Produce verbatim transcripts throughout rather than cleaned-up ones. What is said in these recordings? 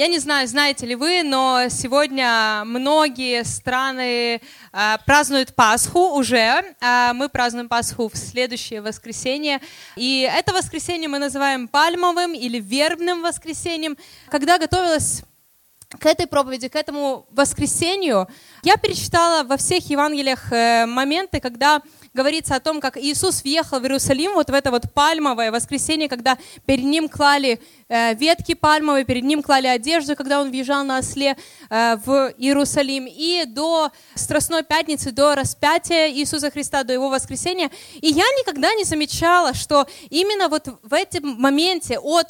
Я не знаю, знаете ли вы, но сегодня многие страны э, празднуют Пасху уже. Э, мы празднуем Пасху в следующее воскресенье. И это воскресенье мы называем пальмовым или вербным воскресеньем. Когда готовилась к этой проповеди, к этому воскресенью, я перечитала во всех Евангелиях э, моменты, когда говорится о том, как Иисус въехал в Иерусалим, вот в это вот пальмовое воскресенье, когда перед ним клали ветки пальмовые, перед ним клали одежду, когда он въезжал на осле в Иерусалим. И до Страстной Пятницы, до распятия Иисуса Христа, до его воскресения. И я никогда не замечала, что именно вот в этом моменте от,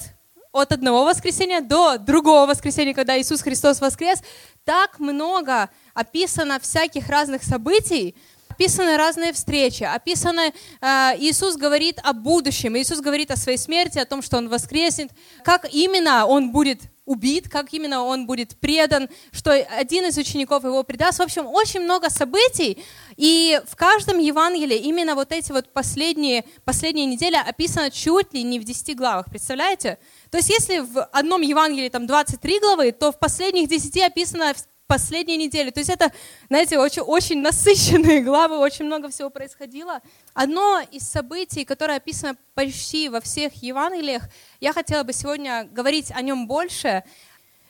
от одного воскресения до другого воскресения, когда Иисус Христос воскрес, так много описано всяких разных событий, описаны разные встречи, описаны, э, Иисус говорит о будущем, Иисус говорит о своей смерти, о том, что Он воскреснет, как именно Он будет убит, как именно Он будет предан, что один из учеников Его предаст. В общем, очень много событий, и в каждом Евангелии именно вот эти вот последние, последние недели описано чуть ли не в десяти главах, представляете? То есть если в одном Евангелии там двадцать три главы, то в последних десяти описано последние недели. То есть это, знаете, очень, очень насыщенные главы, очень много всего происходило. Одно из событий, которое описано почти во всех Евангелиях, я хотела бы сегодня говорить о нем больше,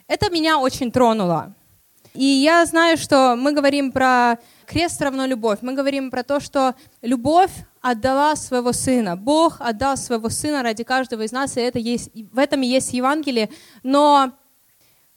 это меня очень тронуло. И я знаю, что мы говорим про крест равно любовь, мы говорим про то, что любовь отдала своего сына, Бог отдал своего сына ради каждого из нас, и это есть, в этом и есть Евангелие, но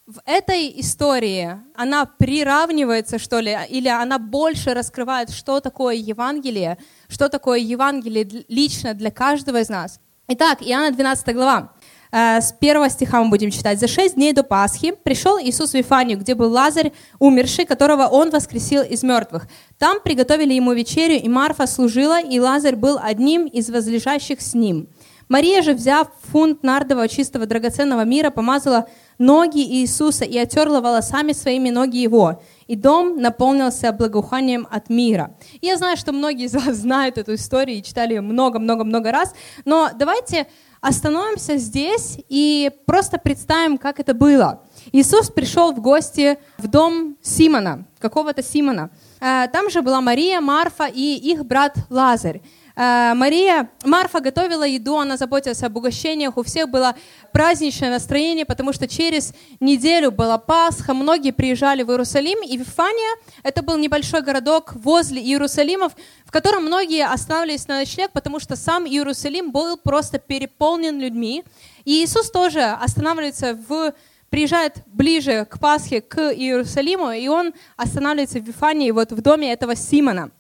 в этой истории она приравнивается, что ли, или она больше раскрывает, что такое Евангелие, что такое Евангелие лично для каждого из нас. Итак, Иоанна двенадцатая глава. С первого стиха мы будем читать. «За шесть дней до Пасхи пришел Иисус в Вифанию, где был Лазарь, умерший, которого Он воскресил из мертвых. Там приготовили Ему вечерю, и Марфа служила, и Лазарь был одним из возлежащих с Ним». Мария же, взяв фунт нардового чистого драгоценного мира, помазала ноги Иисуса и отерла волосами своими ноги Его. И дом наполнился благоуханием от мира. Я знаю, что многие из вас знают эту историю и читали ее много-много-много раз, но давайте остановимся здесь и просто представим, как это было. Иисус пришел в гости в дом Симона, какого-то Симона. Там же была Мария, Марфа и их брат Лазарь. Мария, Марфа готовила еду, она заботилась об угощениях, у всех было праздничное настроение, потому что через неделю была Пасха, многие приезжали в Иерусалим, и Вифания, это был небольшой городок возле Иерусалима, в котором многие останавливались на ночлег, потому что сам Иерусалим был просто переполнен людьми, и Иисус тоже останавливается в приезжает ближе к Пасхе, к Иерусалиму, и он останавливается в Вифании, вот в доме этого Симона.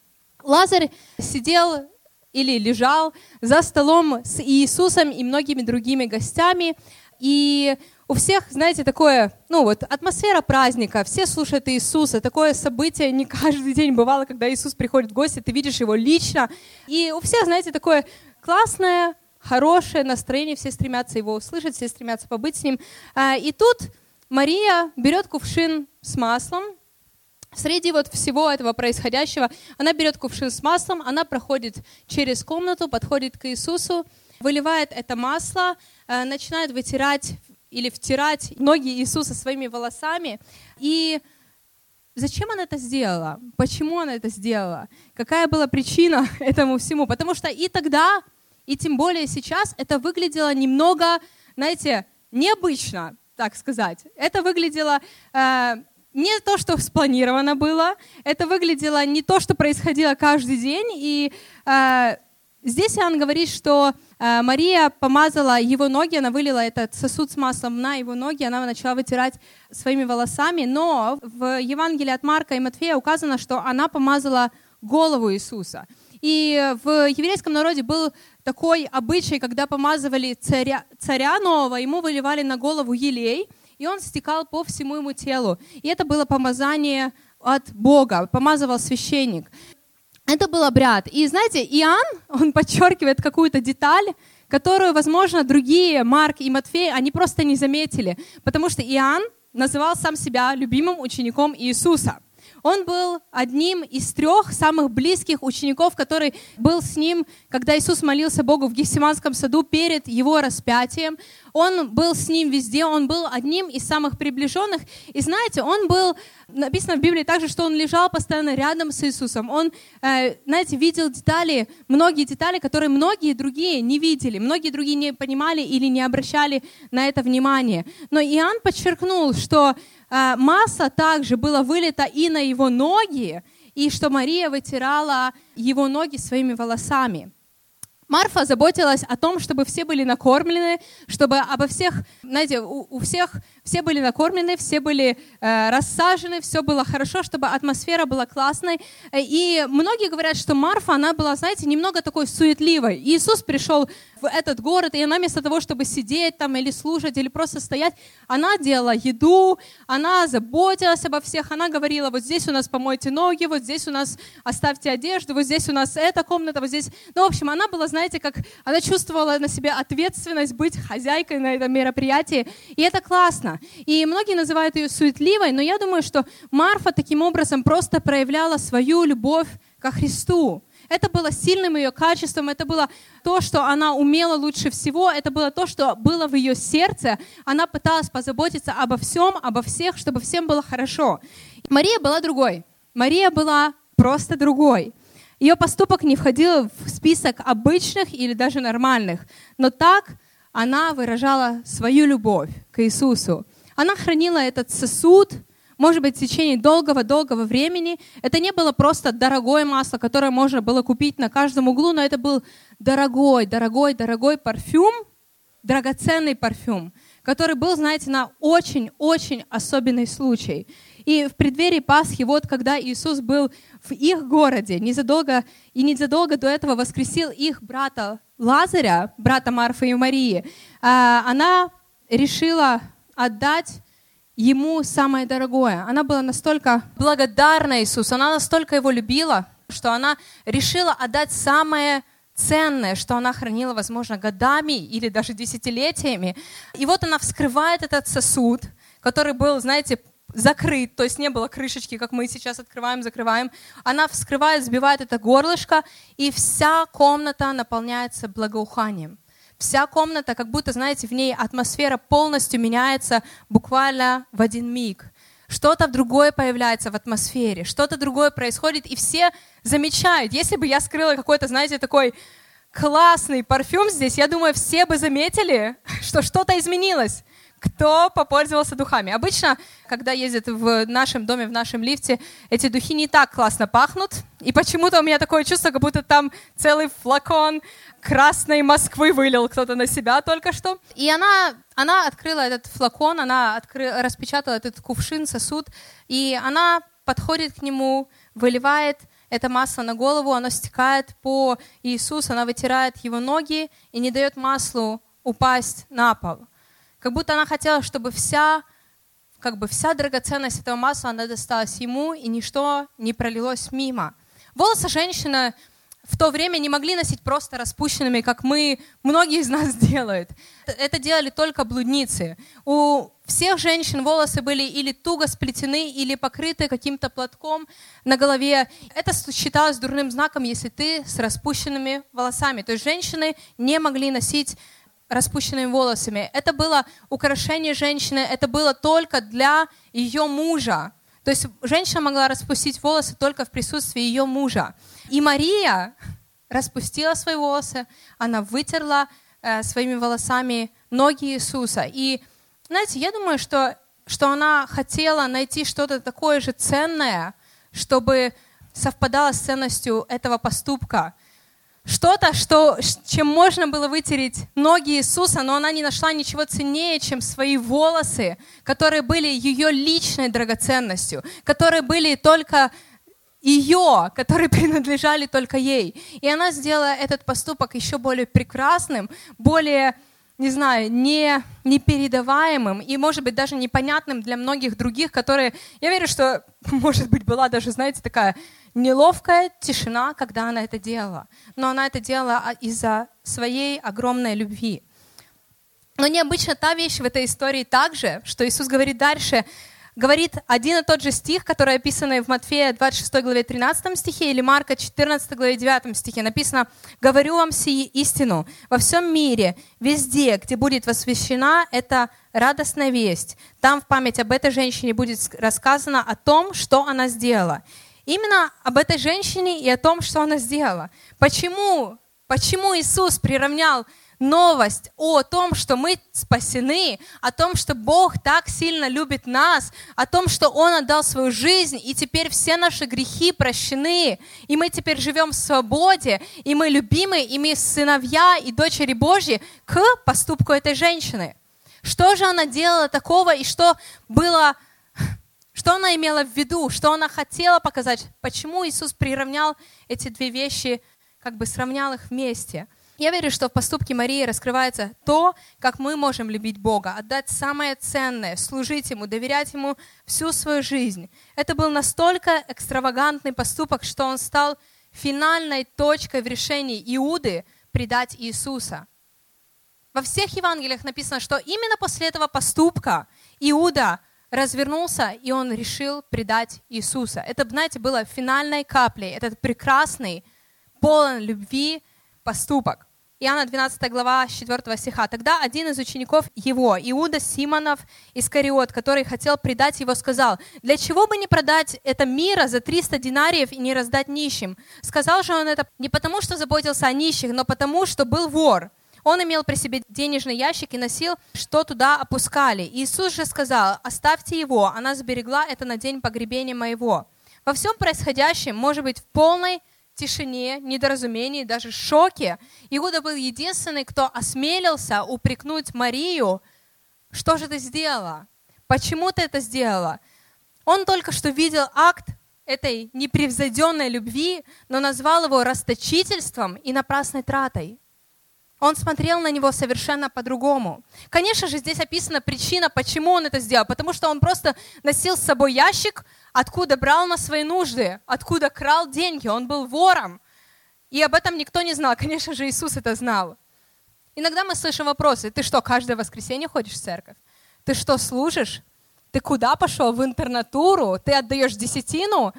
Лазарь сидел или лежал за столом с Иисусом и многими другими гостями. И у всех, знаете, такое, ну вот, атмосфера праздника, все слушают Иисуса, такое событие не каждый день бывало, когда Иисус приходит в гости, ты видишь его лично. И у всех, знаете, такое классное, хорошее настроение, все стремятся его услышать, все стремятся побыть с ним. И тут Мария берет кувшин с маслом. Среди вот всего этого происходящего она берет кувшин с маслом, она проходит через комнату, подходит к Иисусу, выливает это масло, начинает вытирать или втирать ноги Иисуса своими волосами. И зачем она это сделала? Почему она это сделала? Какая была причина этому всему? Потому что и тогда, и тем более сейчас это выглядело немного, знаете, необычно, так сказать. Это выглядело... Э, не то, что спланировано было, это выглядело не то, что происходило каждый день. И э, здесь Иоанн говорит, что э, Мария помазала его ноги, она вылила этот сосуд с маслом на его ноги, она начала вытирать своими волосами. Но в Евангелии от Марка и Матфея указано, что она помазала голову Иисуса. И в еврейском народе был такой обычай, когда помазывали царя, царя нового, ему выливали на голову елей, и он стекал по всему ему телу. И это было помазание от Бога, помазывал священник. Это был обряд. И знаете, Иоанн, он подчеркивает какую-то деталь, которую, возможно, другие, Марк и Матфей, они просто не заметили, потому что Иоанн называл сам себя любимым учеником Иисуса. Он был одним из трех самых близких учеников, который был с ним, когда Иисус молился Богу в Гефсиманском саду перед его распятием. Он был с ним везде, он был одним из самых приближенных. И знаете, он был, написано в Библии также, что он лежал постоянно рядом с Иисусом. Он, знаете, видел детали, многие детали, которые многие другие не видели, многие другие не понимали или не обращали на это внимание. Но Иоанн подчеркнул, что масса также была вылита и на его ноги, и что Мария вытирала его ноги своими волосами. Марфа заботилась о том, чтобы все были накормлены, чтобы обо всех, знаете, у, у всех все были накормлены, все были э, рассажены, все было хорошо, чтобы атмосфера была классной. И многие говорят, что Марфа, она была, знаете, немного такой суетливой. И Иисус пришел в этот город, и она вместо того, чтобы сидеть там или слушать, или просто стоять, она делала еду, она заботилась обо всех, она говорила, вот здесь у нас помойте ноги, вот здесь у нас оставьте одежду, вот здесь у нас эта комната, вот здесь. Ну, в общем, она была, знаете, как она чувствовала на себе ответственность быть хозяйкой на этом мероприятии, и это классно. И многие называют ее суетливой, но я думаю, что Марфа таким образом просто проявляла свою любовь ко Христу. Это было сильным ее качеством, это было то, что она умела лучше всего, это было то, что было в ее сердце. Она пыталась позаботиться обо всем, обо всех, чтобы всем было хорошо. Мария была другой. Мария была просто другой. Ее поступок не входил в список обычных или даже нормальных, но так она выражала свою любовь к Иисусу. Она хранила этот сосуд, может быть, в течение долгого-долгого времени. Это не было просто дорогое масло, которое можно было купить на каждом углу, но это был дорогой, дорогой, дорогой парфюм, драгоценный парфюм, который был, знаете, на очень-очень особенный случай. И в преддверии Пасхи, вот когда Иисус был в их городе, незадолго, и незадолго до этого воскресил их брата Лазаря, брата Марфы и Марии, она решила отдать ему самое дорогое. Она была настолько благодарна Иисусу, она настолько его любила, что она решила отдать самое ценное, что она хранила, возможно, годами или даже десятилетиями. И вот она вскрывает этот сосуд, который был, знаете, закрыт, то есть не было крышечки, как мы сейчас открываем, закрываем. Она вскрывает, сбивает это горлышко, и вся комната наполняется благоуханием. Вся комната, как будто, знаете, в ней атмосфера полностью меняется буквально в один миг. Что-то другое появляется в атмосфере, что-то другое происходит, и все замечают. Если бы я скрыла какой-то, знаете, такой классный парфюм здесь, я думаю, все бы заметили, что что-то изменилось. Кто попользовался духами. Обычно, когда ездят в нашем доме, в нашем лифте, эти духи не так классно пахнут. И почему-то у меня такое чувство, как будто там целый флакон красной Москвы вылил кто-то на себя только что. И она, она открыла этот флакон, она откры, распечатала этот кувшин, сосуд, и она подходит к нему, выливает это масло на голову, оно стекает по Иисусу, она вытирает его ноги и не дает маслу упасть на пол. Как будто она хотела, чтобы вся, как бы вся драгоценность этого масла, она досталась ему, и ничто не пролилось мимо. Волосы женщины в то время не могли носить просто распущенными, как мы, многие из нас делают. Это делали только блудницы. У всех женщин волосы были или туго сплетены, или покрыты каким-то платком на голове. Это считалось дурным знаком, если ты с распущенными волосами. То есть женщины не могли носить распущенными волосами. Это было украшение женщины, это было только для ее мужа. То есть женщина могла распустить волосы только в присутствии ее мужа. И Мария распустила свои волосы, она вытерла э, своими волосами ноги Иисуса. И, знаете, я думаю, что, что она хотела найти что-то такое же ценное, чтобы совпадало с ценностью этого поступка. Что-то, что, чем можно было вытереть ноги Иисуса, но она не нашла ничего ценнее, чем свои волосы, которые были ее личной драгоценностью, которые были только ее, которые принадлежали только ей. И она сделала этот поступок еще более прекрасным, более, не знаю, не, непередаваемым и, может быть, даже непонятным для многих других, которые, я верю, что, может быть, была даже, знаете, такая неловкая тишина, когда она это делала. Но она это делала из-за своей огромной любви. Но необычно та вещь в этой истории также, что Иисус говорит дальше, говорит один и тот же стих, который описан в Матфея двадцать шестой главе тринадцатом стихе или Марка четырнадцатой главе девятом стихе. Написано: «Говорю вам сии истину, во всем мире, везде, где будет возвещена эта радостная весть, там в память об этой женщине будет рассказано о том, что она сделала». Именно об этой женщине и о том, что она сделала. Почему, почему Иисус приравнял новость о том, что мы спасены, о том, что Бог так сильно любит нас, о том, что Он отдал свою жизнь, и теперь все наши грехи прощены, и мы теперь живем в свободе, и мы любимы, и мы сыновья и дочери Божьи, к поступку этой женщины? Что же она делала такого, и что было... Что она имела в виду, что она хотела показать, почему Иисус приравнял эти две вещи, как бы сравнял их вместе. Я верю, что в поступке Марии раскрывается то, как мы можем любить Бога, отдать самое ценное, служить Ему, доверять Ему всю свою жизнь. Это был настолько экстравагантный поступок, что он стал финальной точкой в решении Иуды предать Иисуса. Во всех Евангелиях написано, что именно после этого поступка Иуда развернулся, и он решил предать Иисуса. Это, знаете, было финальной каплей, этот прекрасный, полон любви поступок. Иоанна двенадцатая глава четвёртого стиха. «Тогда один из учеников его, Иуда Симонов Искариот, который хотел предать его, сказал: „Для чего бы не продать это мира за триста динариев и не раздать нищим?“ Сказал же он это не потому, что заботился о нищих, но потому, что был вор. Он имел при себе денежный ящик и носил, что туда опускали. Иисус же сказал: „Оставьте его, она сберегла это на день погребения моего“». Во всем происходящем, может быть, в полной тишине, недоразумении, даже шоке, Иуда был единственный, кто осмелился упрекнуть Марию: «Что же ты сделала? Почему ты это сделала?». Он только что видел акт этой непревзойденной любви, но назвал его расточительством и напрасной тратой. Он смотрел на него совершенно по-другому. Конечно же, здесь описана причина, почему он это сделал. Потому что он просто носил с собой ящик, откуда брал на свои нужды, откуда крал деньги. Он был вором. И об этом никто не знал. Конечно же, Иисус это знал. Иногда мы слышим вопросы: «Ты что, каждое воскресенье ходишь в церковь? Ты что, служишь? Ты куда пошел? В интернатуру? Ты отдаешь десятину?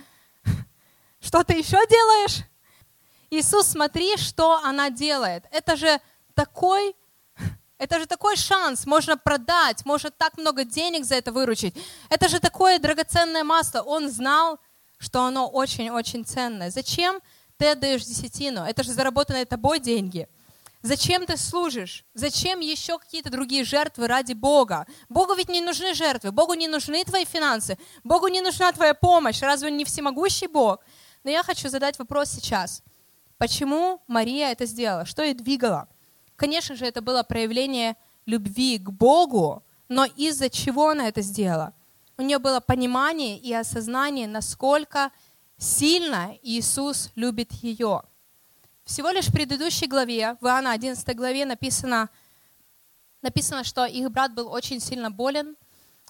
Что ты еще делаешь?» Иисус, смотри, что она делает. Это же Такой, это же такой шанс, можно продать, можно так много денег за это выручить. Это же такое драгоценное масло. Он знал, что оно очень-очень ценное. Зачем ты отдаешь десятину? Это же заработанные тобой деньги. Зачем ты служишь? Зачем еще какие-то другие жертвы ради Бога? Богу ведь не нужны жертвы, Богу не нужны твои финансы, Богу не нужна твоя помощь. Разве он не всемогущий Бог? Но я хочу задать вопрос сейчас. Почему Мария это сделала? Что ей двигало? Конечно же, это было проявление любви к Богу, но из-за чего она это сделала? У нее было понимание и осознание, насколько сильно Иисус любит ее. Всего лишь в предыдущей главе, в Иоанна одиннадцатой главе, написано, написано, что их брат был очень сильно болен,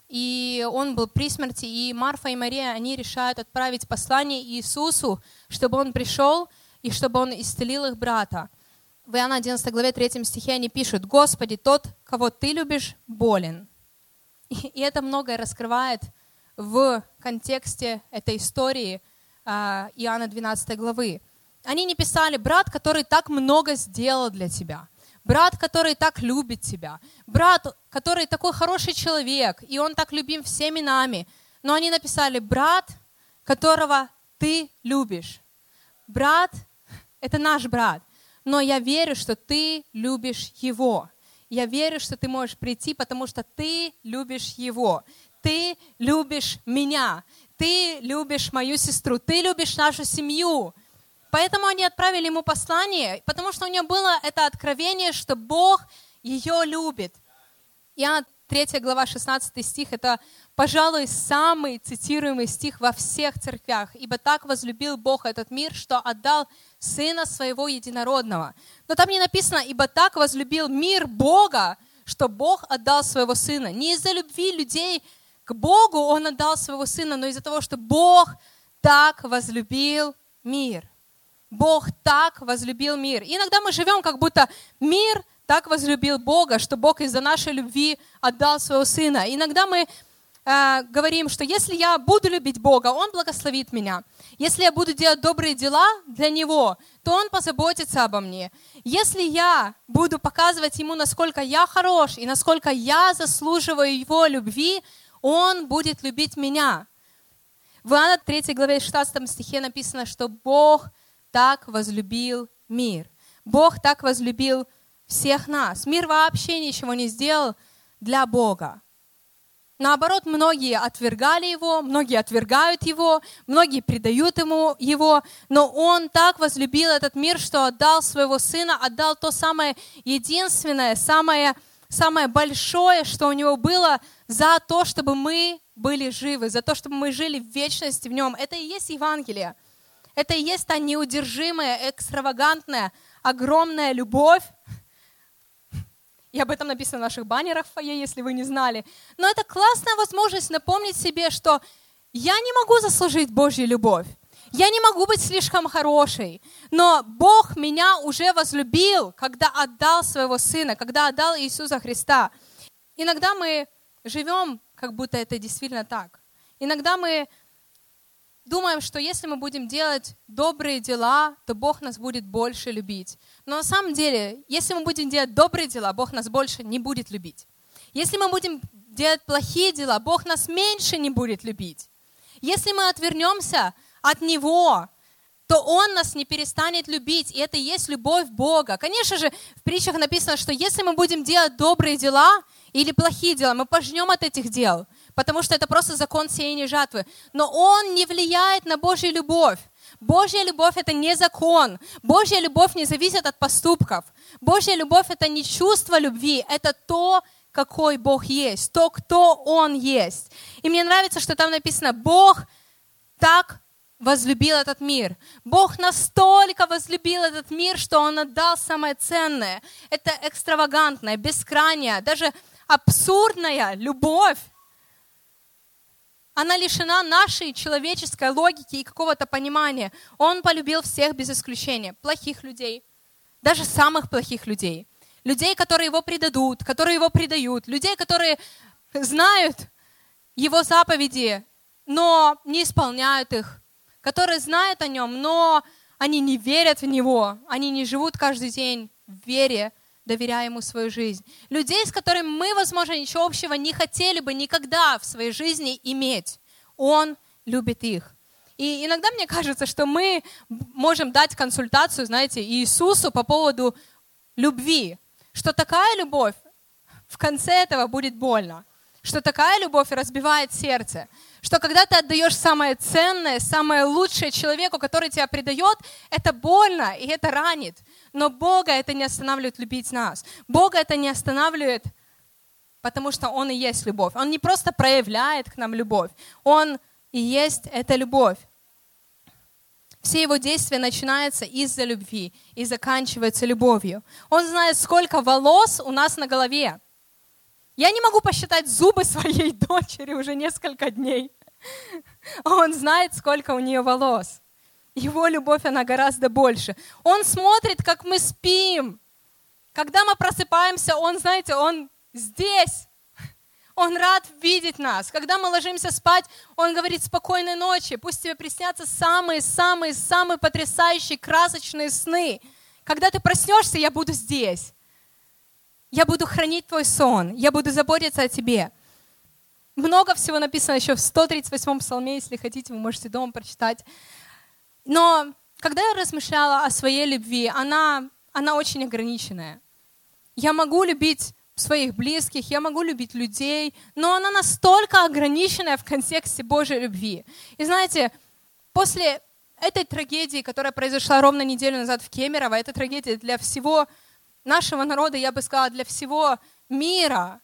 и он был при смерти, и Марфа и Мария, они решают отправить послание Иисусу, чтобы он пришел и чтобы он исцелил их брата. В Иоанна одиннадцатой главе третьем стихе они пишут: «Господи, тот, кого Ты любишь, болен». И это многое раскрывает в контексте этой истории Иоанна двенадцатой главы. Они не писали: «Брат, который так много сделал для тебя», «Брат, который так любит тебя», «Брат, который такой хороший человек, и он так любим всеми нами». Но они написали: «Брат, которого Ты любишь». Брат — это наш брат. Но я верю, что ты любишь его. Я верю, что ты можешь прийти, потому что ты любишь его. Ты любишь меня. Ты любишь мою сестру. Ты любишь нашу семью. Поэтому они отправили ему послание, потому что у нее было это откровение, что Бог ее любит. Иоанна третья глава шестнадцатый стих — это, пожалуй, самый цитируемый стих во всех церквях. «Ибо так возлюбил Бог этот мир, что отдал Сына Своего Единородного». Но там не написано: «Ибо так возлюбил мир Бога, что Бог отдал Своего Сына». Не из-за любви людей к Богу Он отдал Своего Сына, но из-за того, что Бог так возлюбил мир. Бог так возлюбил мир. И иногда мы живем, как будто мир так возлюбил Бога, что Бог из-за нашей любви отдал Своего Сына. Иногда мы э, говорим, что если я буду любить Бога, Он благословит меня. Если я буду делать добрые дела для Него, то Он позаботится обо мне. Если я буду показывать Ему, насколько я хорош и насколько я заслуживаю Его любви, Он будет любить меня. В Иоанна третьей главе шестнадцатом стихе написано, что Бог так возлюбил мир. Бог так возлюбил всех нас. Мир вообще ничего не сделал для Бога. Наоборот, многие отвергали Его, многие отвергают Его, многие предают Ему Его, но Он так возлюбил этот мир, что отдал Своего Сына, отдал то самое единственное, самое, самое большое, что у Него было, за то, чтобы мы были живы, за то, чтобы мы жили в вечности в Нем. Это и есть Евангелие. Это и есть та неудержимая, экстравагантная, огромная любовь. И об этом написано в наших баннерах в фойе, если вы не знали. Но это классная возможность напомнить себе, что я не могу заслужить Божью любовь. Я не могу быть слишком хорошей. Но Бог меня уже возлюбил, когда отдал Своего Сына, когда отдал Иисуса Христа. Иногда мы живем, как будто это действительно так. Иногда мы думаем, что если мы будем делать добрые дела, то Бог нас будет больше любить. Но на самом деле, если мы будем делать добрые дела, Бог нас больше не будет любить. Если мы будем делать плохие дела, Бог нас меньше не будет любить. Если мы отвернемся от Него, то Он нас не перестанет любить. И это и есть любовь Бога. Конечно же, в притчах написано, что если мы будем делать добрые дела или плохие дела, мы пожнем от этих дел, потому что это просто закон сеяния жатвы. Но он не влияет на Божью любовь. Божья любовь — это не закон. Божья любовь не зависит от поступков. Божья любовь — это не чувство любви, это то, какой Бог есть, то, кто Он есть. И мне нравится, что там написано: Бог так возлюбил этот мир. Бог настолько возлюбил этот мир, что Он отдал самое ценное. Это экстравагантная, бескрайняя, даже абсурдная любовь. Она лишена нашей человеческой логики и какого-то понимания. Он полюбил всех без исключения. Плохих людей, даже самых плохих людей. Людей, которые Его предадут, которые Его предают. Людей, которые знают Его заповеди, но не исполняют их. Которые знают о Нем, но они не верят в Него. Они не живут каждый день в вере, доверяя Ему свою жизнь. Людей, с которыми мы, возможно, ничего общего не хотели бы никогда в своей жизни иметь. Он любит их. И иногда мне кажется, что мы можем дать консультацию, знаете, Иисусу по поводу любви, что такая любовь, в конце этого будет больно, что такая любовь разбивает сердце, что когда ты отдаешь самое ценное, самое лучшее человеку, который тебя предает, это больно и это ранит. Но Бога это не останавливает любить нас. Бога это не останавливает, потому что Он и есть любовь. Он не просто проявляет к нам любовь. Он и есть эта любовь. Все Его действия начинаются из-за любви и заканчиваются любовью. Он знает, сколько волос у нас на голове. Я не могу посчитать зубы своей дочери уже несколько дней. Он знает, сколько у нее волос. Его любовь, она гораздо больше. Он смотрит, как мы спим. Когда мы просыпаемся, Он, знаете, Он здесь. Он рад видеть нас. Когда мы ложимся спать, Он говорит: спокойной ночи. Пусть тебе приснятся самые-самые-самые потрясающие, красочные сны. Когда ты проснешься, я буду здесь. Я буду хранить твой сон, я буду заботиться о тебе. Много всего написано еще в сто тридцать восьмом псалме, если хотите, вы можете дома прочитать. Но когда я размышляла о своей любви, она, она очень ограниченная. Я могу любить своих близких, я могу любить людей, но она настолько ограниченная в контексте Божьей любви. И знаете, после этой трагедии, которая произошла ровно неделю назад в Кемерово, эта трагедия для всего нашего народа, я бы сказала, для всего мира.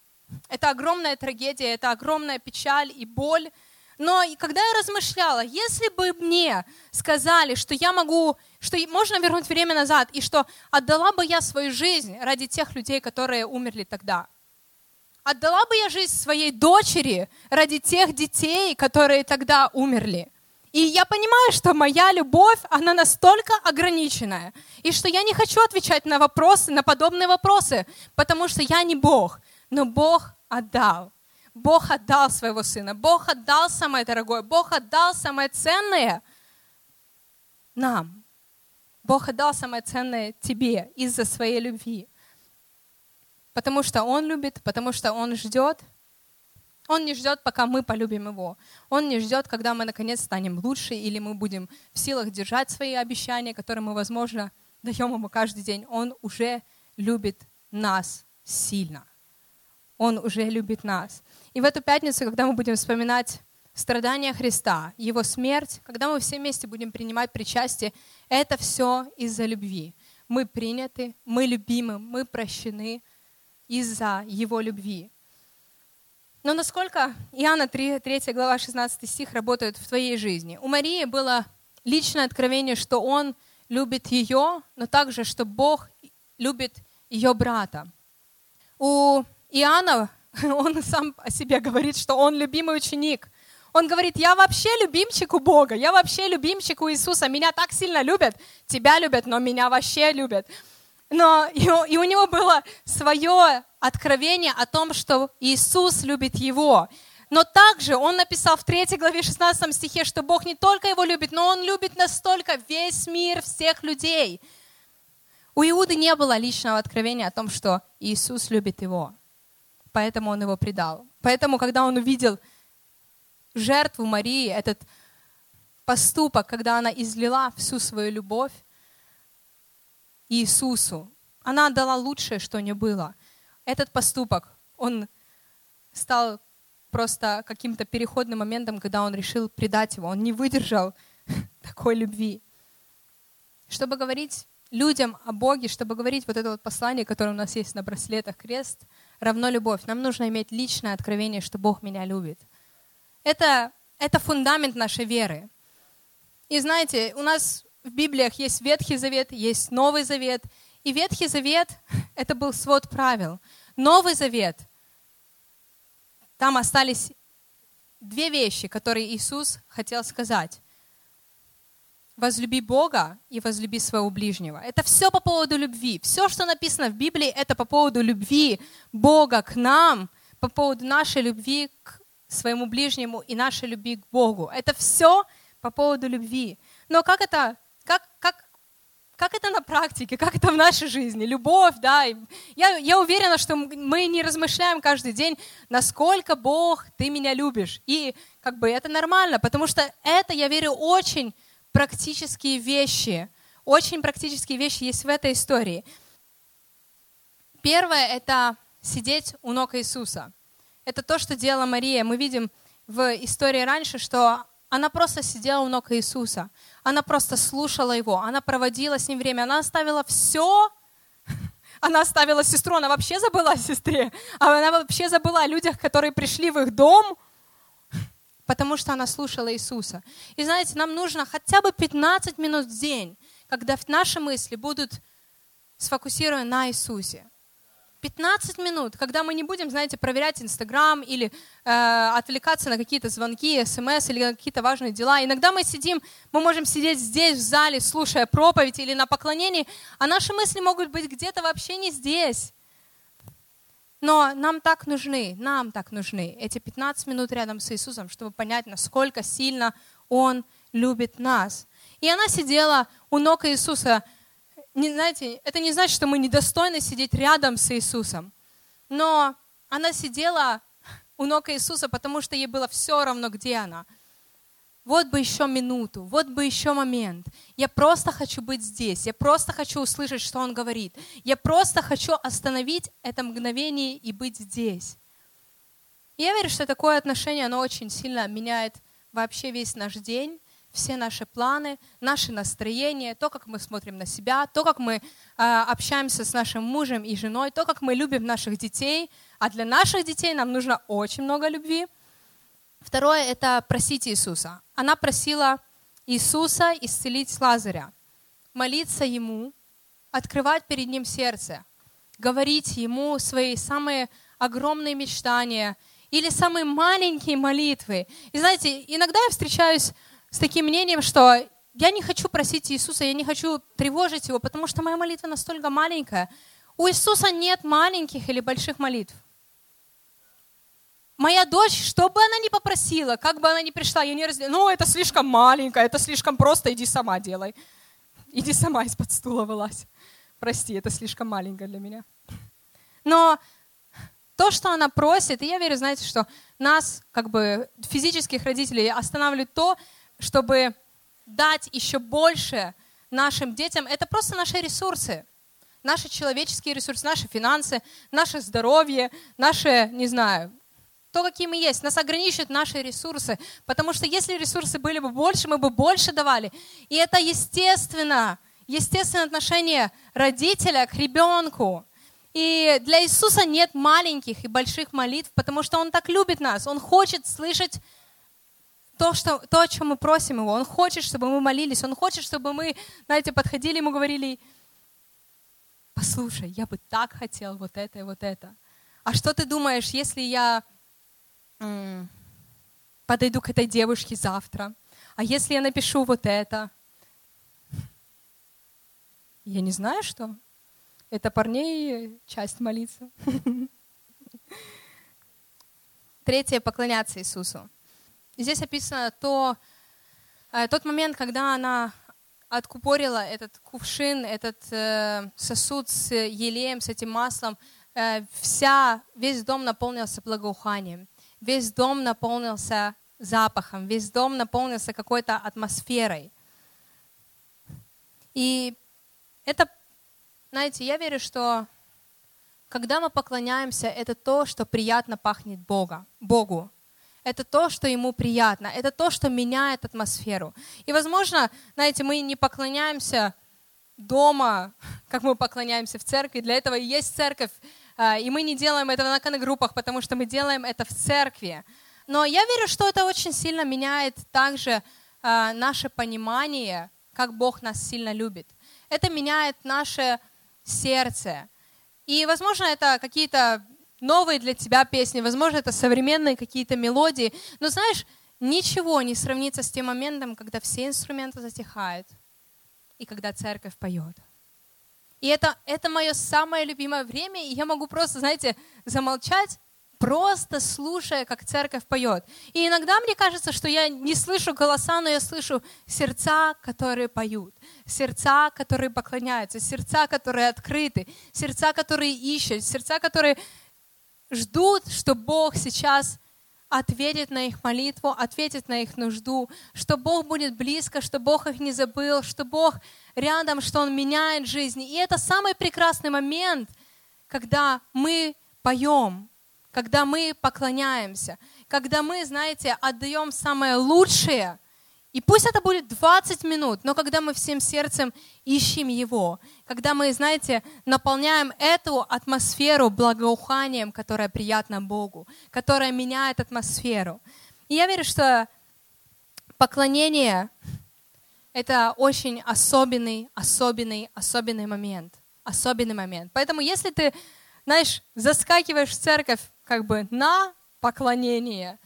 Это огромная трагедия, это огромная печаль и боль. Но когда я размышляла, если бы мне сказали, что я могу, что можно вернуть время назад, и что отдала бы я свою жизнь ради тех людей, которые умерли тогда. Отдала бы я жизнь своей дочери ради тех детей, которые тогда умерли. И я понимаю, что моя любовь, она настолько ограниченная, и что я не хочу отвечать на вопросы, на подобные вопросы, потому что я не Бог, но Бог отдал. Бог отдал своего сына, Бог отдал самое дорогое, Бог отдал самое ценное нам. Бог отдал самое ценное тебе из-за своей любви. Потому что Он любит, потому что Он ждет. Он не ждет, пока мы полюбим Его. Он не ждет, когда мы наконец станем лучше, или мы будем в силах держать свои обещания, которые мы, возможно, даем Ему каждый день. Он уже любит нас сильно. Он уже любит нас. И в эту пятницу, когда мы будем вспоминать страдания Христа, Его смерть, когда мы все вместе будем принимать причастие, это все из-за любви. Мы приняты, мы любимы, мы прощены из-за Его любви. Но насколько Иоанна три, третья глава, шестнадцатый стих работает в твоей жизни? У Марии было личное откровение, что Он любит ее, но также, что Бог любит ее брата. У Иоанна, он сам о себе говорит, что он любимый ученик. Он говорит: я вообще любимчик у Бога, я вообще любимчик у Иисуса, меня так сильно любят, тебя любят, но меня вообще любят. Но и у него было свое откровение о том, что Иисус любит его. Но также он написал в третьей главе шестнадцатом стихе, что Бог не только его любит, но он любит настолько весь мир, всех людей. У Иуды не было личного откровения о том, что Иисус любит его. Поэтому он его предал. Поэтому, когда он увидел жертву Марии, этот поступок, когда она излила всю свою любовь Иисусу, она отдала лучшее, что у нее было. Этот поступок, он стал просто каким-то переходным моментом, когда он решил предать его. Он не выдержал такой любви. Чтобы говорить людям о Боге, чтобы говорить вот это вот послание, которое у нас есть на браслетах, крест равно любовь, нам нужно иметь личное откровение, что Бог меня любит. Это, это фундамент нашей веры. И знаете, у нас в Библиях есть Ветхий Завет, есть Новый Завет. И Ветхий Завет — это был свод правил. Новый Завет — там остались две вещи, которые Иисус хотел сказать. Возлюби Бога и возлюби своего ближнего. Это все по поводу любви. Все, что написано в Библии, это по поводу любви Бога к нам, по поводу нашей любви к своему ближнему и нашей любви к Богу. Это все по поводу любви. Но как это, как, как, как это на практике, как это в нашей жизни? Любовь, да. Я, я уверена, что мы не размышляем каждый день, насколько Бог, ты меня любишь. И как бы это нормально, потому что это, я верю, очень практические вещи. Очень практические вещи есть в этой истории. Первое — это сидеть у ног Иисуса. Это то, что делала Мария. Мы видим в истории раньше, что она просто сидела у ног Иисуса. Она просто слушала Его. Она проводила с Ним время. Она оставила все. Она оставила сестру. Она вообще забыла о сестре. Она вообще забыла о людях, которые пришли в их дом, потому что она слушала Иисуса. И знаете, нам нужно хотя бы пятнадцать минут в день, когда наши мысли будут сфокусированы на Иисусе. пятнадцать минут, когда мы не будем, знаете, проверять Инстаграм или э, отвлекаться на какие-то звонки, СМС или на какие-то важные дела. Иногда мы сидим, мы можем сидеть здесь, в зале, слушая проповедь или на поклонении, а наши мысли могут быть где-то вообще не здесь. Но нам так нужны, нам так нужны эти пятнадцать минут рядом с Иисусом, чтобы понять, насколько сильно Он любит нас. И она сидела у ног Иисуса. Не, знаете, это не значит, что мы недостойны сидеть рядом с Иисусом. Но она сидела у ног Иисуса, потому что ей было все равно, где она. Вот бы еще минуту, вот бы еще момент. Я просто хочу быть здесь, я просто хочу услышать, что Он говорит. Я просто хочу остановить это мгновение и быть здесь. И я верю, что такое отношение, оно очень сильно меняет вообще весь наш день, все наши планы, наши настроения, то, как мы смотрим на себя, то, как мы э, общаемся с нашим мужем и женой, то, как мы любим наших детей. А для наших детей нам нужно очень много любви. Второе — это просить Иисуса. Она просила Иисуса исцелить Лазаря, молиться Ему, открывать перед Ним сердце, говорить Ему свои самые огромные мечтания или самые маленькие молитвы. И знаете, иногда я встречаюсь с таким мнением, что я не хочу просить Иисуса, я не хочу тревожить Его, потому что моя молитва настолько маленькая. У Иисуса нет маленьких или больших молитв. Моя дочь, что бы она ни попросила, как бы она ни пришла, я не разделю. Ну, это слишком маленькая, это слишком просто, иди сама делай. Иди сама из-под стула вылазь. Прости, это слишком маленькая для меня. Но то, что она просит, и я верю, знаете, что нас, как бы физических родителей, останавливает то, чтобы дать еще больше нашим детям. Это просто наши ресурсы. Наши человеческие ресурсы, наши финансы, наше здоровье, наше, не знаю, то, какие мы есть. Нас ограничивают наши ресурсы, потому что если ресурсы были бы больше, мы бы больше давали. И это естественно, естественное отношение родителя к ребенку. И для Иисуса нет маленьких и больших молитв, потому что Он так любит нас. Он хочет слышать то, что, то, о чем мы просим Его. Он хочет, чтобы мы молились. Он хочет, чтобы мы, знаете, подходили Ему, говорили: «Послушай, я бы так хотел вот это и вот это. А что ты думаешь, если я м- подойду к этой девушке завтра? А если я напишу вот это?» Я не знаю, что. Это парней часть молиться. Третье — поклоняться Иисусу. Здесь описано то, тот момент, когда она откупорила этот кувшин, этот сосуд с елеем, с этим маслом. Вся, весь дом наполнился благоуханием, весь дом наполнился запахом, весь дом наполнился какой-то атмосферой. И это... Знаете, я верю, что когда мы поклоняемся, это то, что приятно пахнет Бога, Богу. Это то, что Ему приятно. Это то, что меняет атмосферу. И, возможно, знаете, мы не поклоняемся дома, как мы поклоняемся в церкви. Для этого и есть церковь. И мы не делаем этого на конногруппах, потому что мы делаем это в церкви. Но я верю, что это очень сильно меняет также наше понимание, как Бог нас сильно любит. Это меняет наше сердце. И, возможно, это какие-то новые для тебя песни, возможно, это современные какие-то мелодии. Но, знаешь, ничего не сравнится с тем моментом, когда все инструменты затихают и когда церковь поет. И это, это мое самое любимое время, и я могу просто, знаете, замолчать, просто слушая, как церковь поет. И иногда мне кажется, что я не слышу голоса, но я слышу сердца, которые поют, сердца, которые поклоняются, сердца, которые открыты, сердца, которые ищут, сердца, которые ждут, что Бог сейчас ответит на их молитву, ответит на их нужду, что Бог будет близко, что Бог их не забыл, что Бог рядом, что Он меняет жизнь. И это самый прекрасный момент, когда мы поем, когда мы поклоняемся, когда мы, знаете, отдаем самое лучшее, и пусть это будет двадцать минут, но когда мы всем сердцем ищем Его, когда мы, знаете, наполняем эту атмосферу благоуханием, которое приятно Богу, которое меняет атмосферу. И я верю, что поклонение — это очень особенный, особенный, особенный момент, особенный момент. Поэтому если ты, знаешь, заскакиваешь в церковь как бы на поклонение,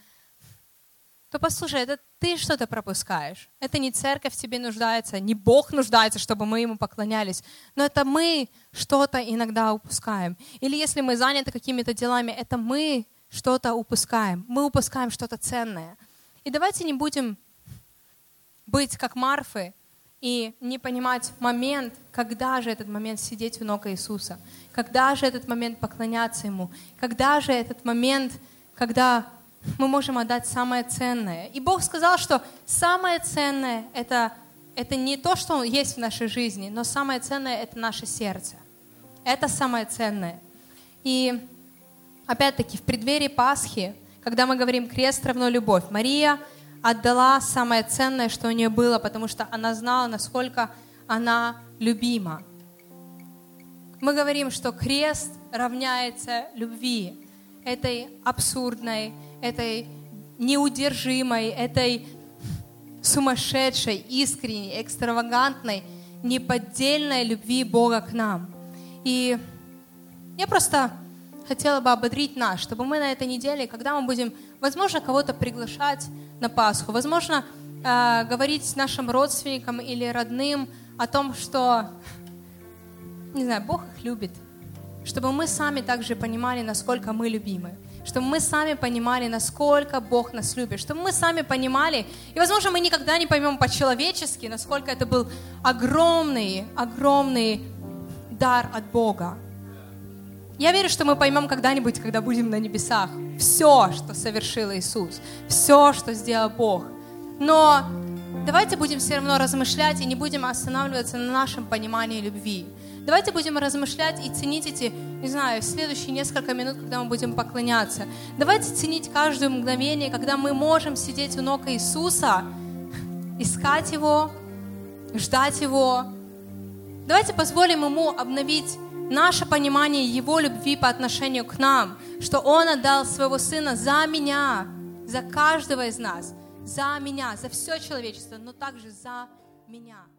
то послушай, это ты что-то пропускаешь. Это не церковь тебе нуждается, не Бог нуждается, чтобы мы Ему поклонялись, но это мы что-то иногда упускаем. Или если мы заняты какими-то делами, это мы что-то упускаем. Мы упускаем что-то ценное. И давайте не будем быть как Марфы и не понимать момент, когда же этот момент сидеть у ног Иисуса, когда же этот момент поклоняться Ему, когда же этот момент, когда мы можем отдать самое ценное. И Бог сказал, что самое ценное — это, это не то, что есть в нашей жизни, но самое ценное — это наше сердце. Это самое ценное. И опять-таки в преддверии Пасхи, когда мы говорим «крест равно любовь», Мария отдала самое ценное, что у нее было, потому что она знала, насколько она любима. Мы говорим, что крест равняется любви, этой абсурдной, этой неудержимой, этой сумасшедшей, искренней, экстравагантной, неподдельной любви Бога к нам. И я просто хотела бы ободрить нас, чтобы мы на этой неделе, когда мы будем, возможно, кого-то приглашать на Пасху, возможно, э, говорить нашим родственникам или родным о том, что, не знаю, Бог их любит, чтобы мы сами также понимали, насколько мы любимы. чтобы мы сами понимали, насколько Бог нас любит, чтобы мы сами понимали, и, возможно, мы никогда не поймем по-человечески, насколько это был огромный, огромный дар от Бога. Я верю, что мы поймем когда-нибудь, когда будем на небесах, все, что совершил Иисус, все, что сделал Бог. Но давайте будем все равно размышлять и не будем останавливаться на нашем понимании любви. Давайте будем размышлять и ценить эти, не знаю, следующие несколько минут, когда мы будем поклоняться. Давайте ценить каждое мгновение, когда мы можем сидеть у ног Иисуса, искать Его, ждать Его. Давайте позволим Ему обновить наше понимание Его любви по отношению к нам, что Он отдал Своего Сына за меня, за каждого из нас, за меня, за все человечество, но также за меня.